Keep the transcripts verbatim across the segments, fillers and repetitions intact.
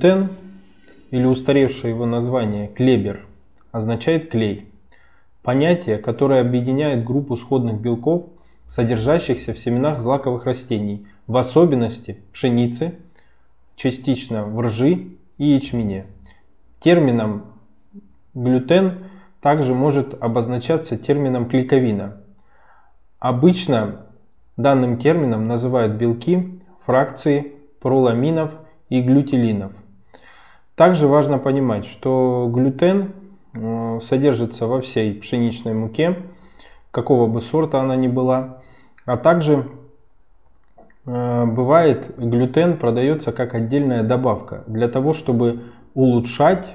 Глютен, или устаревшее его название клебер, означает клей. Понятие, которое объединяет группу сходных белков, содержащихся в семенах злаковых растений, в особенности пшеницы, частично в ржи и ячмене. Термином глютен также может обозначаться термином клейковина. Обычно данным термином называют белки, фракции проламинов и глютилинов. Также важно понимать, что глютен содержится во всей пшеничной муке, какого бы сорта она ни была. А также бывает, глютен продается как отдельная добавка для того, чтобы улучшать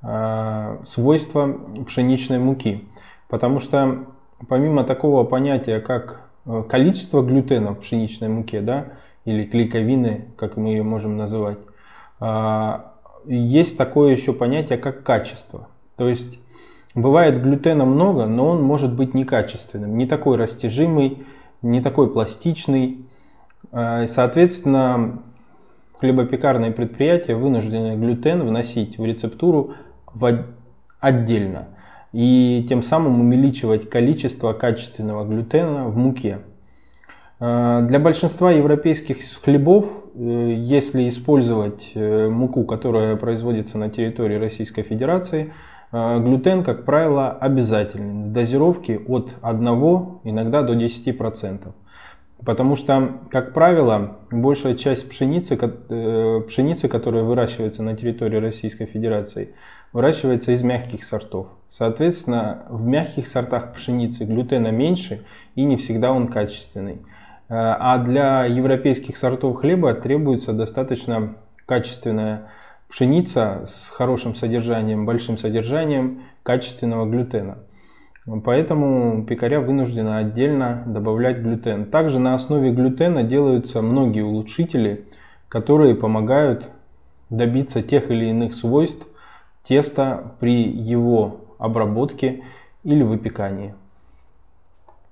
свойства пшеничной муки. Потому что помимо такого понятия, как количество глютена в пшеничной муке, да, или клейковины, как мы ее можем называть, есть такое еще понятие, как качество. То есть бывает глютена много, но он может быть некачественным, не такой растяжимый, не такой пластичный. Соответственно, хлебопекарные предприятия вынуждены глютен вносить в рецептуру отдельно и тем самым увеличивать количество качественного глютена в муке. Для большинства европейских хлебов, если использовать муку, которая производится на территории Российской Федерации, глютен, как правило, обязателен в дозировке от одного, иногда до десяти процентов. Потому что, как правило, большая часть пшеницы, пшеницы, которая выращивается на территории Российской Федерации, выращивается из мягких сортов. Соответственно, в мягких сортах пшеницы глютена меньше и не всегда он качественный. А для европейских сортов хлеба требуется достаточно качественная пшеница с хорошим содержанием, большим содержанием качественного глютена. Поэтому пекаря вынуждены отдельно добавлять глютен. Также на основе глютена делаются многие улучшители, которые помогают добиться тех или иных свойств теста при его обработке или выпекании.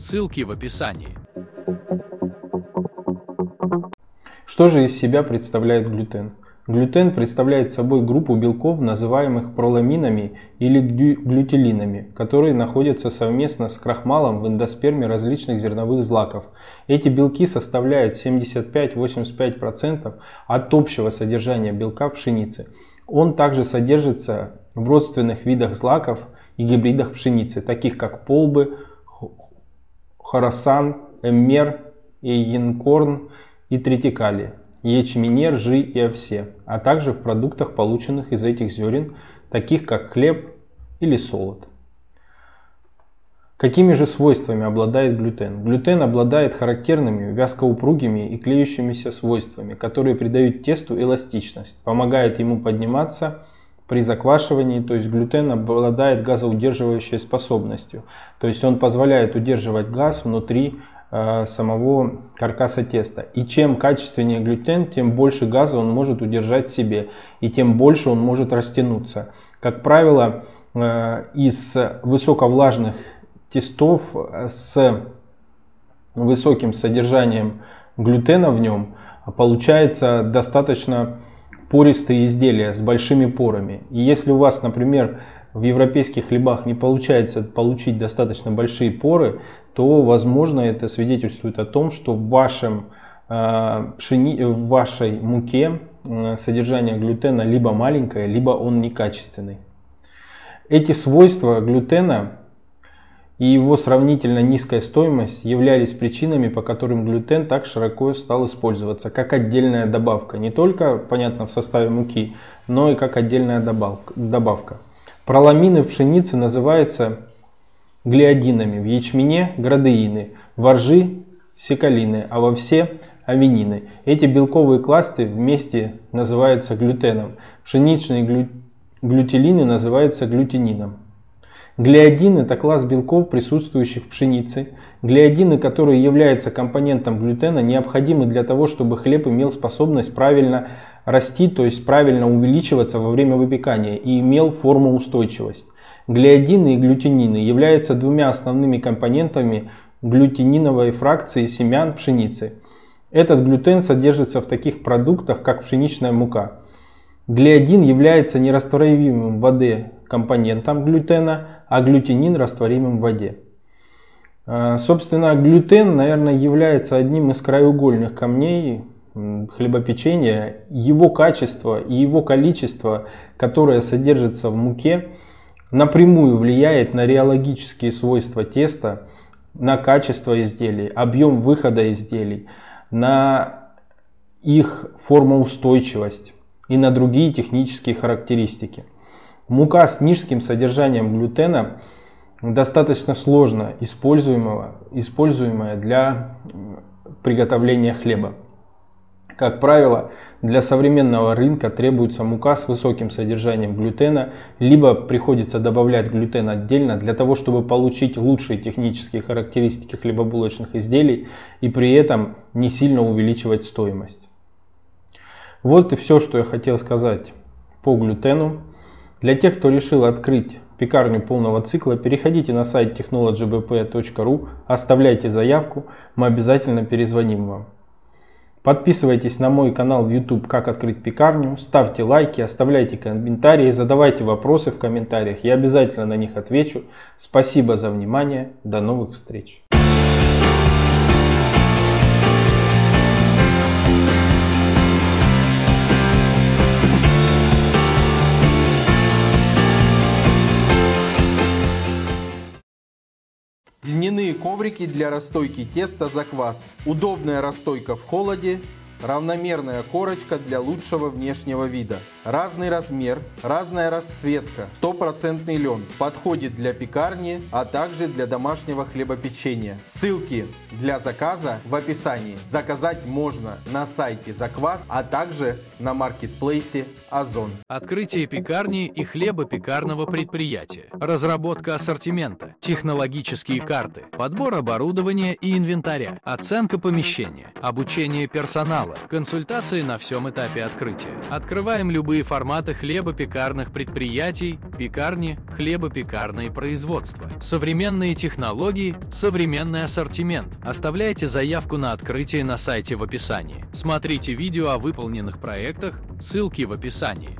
ссылки в описании. Что же из себя представляет глютен? Глютен представляет собой группу белков, называемых проламинами или глютилинами, которые находятся совместно с крахмалом в эндосперме различных зерновых злаков. Эти белки составляют семьдесят пять — восемьдесят пять процентов от общего содержания белка в пшенице. Он также содержится в родственных видах злаков и гибридах пшеницы, таких как полбы, хорасан, эммер, эйенкорн и тритикали, ячмене, ржи и овсе, а также в продуктах, полученных из этих зерен, таких как хлеб или солод. Какими же свойствами обладает глютен? Глютен обладает характерными вязкоупругими и клеющимися свойствами, которые придают тесту эластичность, помогают ему подниматься при заквашивании. То есть глютен обладает газоудерживающей способностью, то есть он позволяет удерживать газ внутри самого каркаса теста. И чем качественнее глютен, тем больше газа он может удержать в себе, и тем больше он может растянуться. Как правило, из высоковлажных тестов с высоким содержанием глютена в нем получается достаточно пористые изделия с большими порами. И если у вас, например, в европейских хлебах не получается получить достаточно большие поры, то, возможно, это свидетельствует о том, что в, вашем, э, пшени... в вашей муке э, содержание глютена либо маленькое, либо он некачественный. Эти свойства глютена и его сравнительно низкая стоимость являлись причинами, по которым глютен так широко стал использоваться, как отдельная добавка. Не только, понятно, в составе муки, но и как отдельная добавка. Проламины в пшенице называются глиодинами, в ячмене – градеины, во ржи – секалины, а во овсе – авенины. Эти белковые класты вместе называются глютеном. Пшеничный глютен глютилины называются глютинином. Глиадин – это класс белков, присутствующих в пшенице. Глиадины, которые являются компонентом глютена, необходимы для того, чтобы хлеб имел способность правильно расти, то есть правильно увеличиваться во время выпекания и имел форму устойчивость. Глиадины и глютинины являются двумя основными компонентами глютининовой фракции семян пшеницы. Этот глютен содержится в таких продуктах, как пшеничная мука. Глиадин является нерастворимым в воде компонентом глютена, а глютинин растворимым в воде. Собственно, глютен, наверное, является одним из краеугольных камней хлебопечения. Его качество и его количество, которое содержится в муке, напрямую влияет на реологические свойства теста, на качество изделий, объем выхода изделий, на их формоустойчивость и на другие технические характеристики. Мука с низким содержанием глютена достаточно сложно используемая для приготовления хлеба. Как правило, для современного рынка требуется мука с высоким содержанием глютена, либо приходится добавлять глютен отдельно для того, чтобы получить лучшие технические характеристики хлебобулочных изделий и при этом не сильно увеличивать стоимость. Вот и все, что я хотел сказать по глютену. Для тех, кто решил открыть пекарню полного цикла, переходите на сайт технолоджи би пи точка ру, оставляйте заявку, мы обязательно перезвоним вам. Подписывайтесь на мой канал в YouTube «Как открыть пекарню», ставьте лайки, оставляйте комментарии, задавайте вопросы в комментариях, я обязательно на них отвечу. Спасибо за внимание, до новых встреч! Льняные коврики для расстойки теста «Заквас». Удобная расстойка в холоде, равномерная корочка для лучшего внешнего вида. Разный размер, разная расцветка, стопроцентный лен. Подходит для пекарни, а также для домашнего хлебопечения. Ссылки для заказа в описании. Заказать можно на сайте «Заквас», а также на маркетплейсе «Озон». Открытие пекарни и хлебопекарного предприятия. Разработка ассортимента, технологические карты, подбор оборудования и инвентаря, оценка помещения, обучение персонала. Консультации на всем этапе открытия. Открываем любые форматы хлебопекарных предприятий, пекарни, хлебопекарные производства. Современные технологии, современный ассортимент. Оставляйте заявку на открытие на сайте в описании. Смотрите видео о выполненных проектах, ссылки в описании.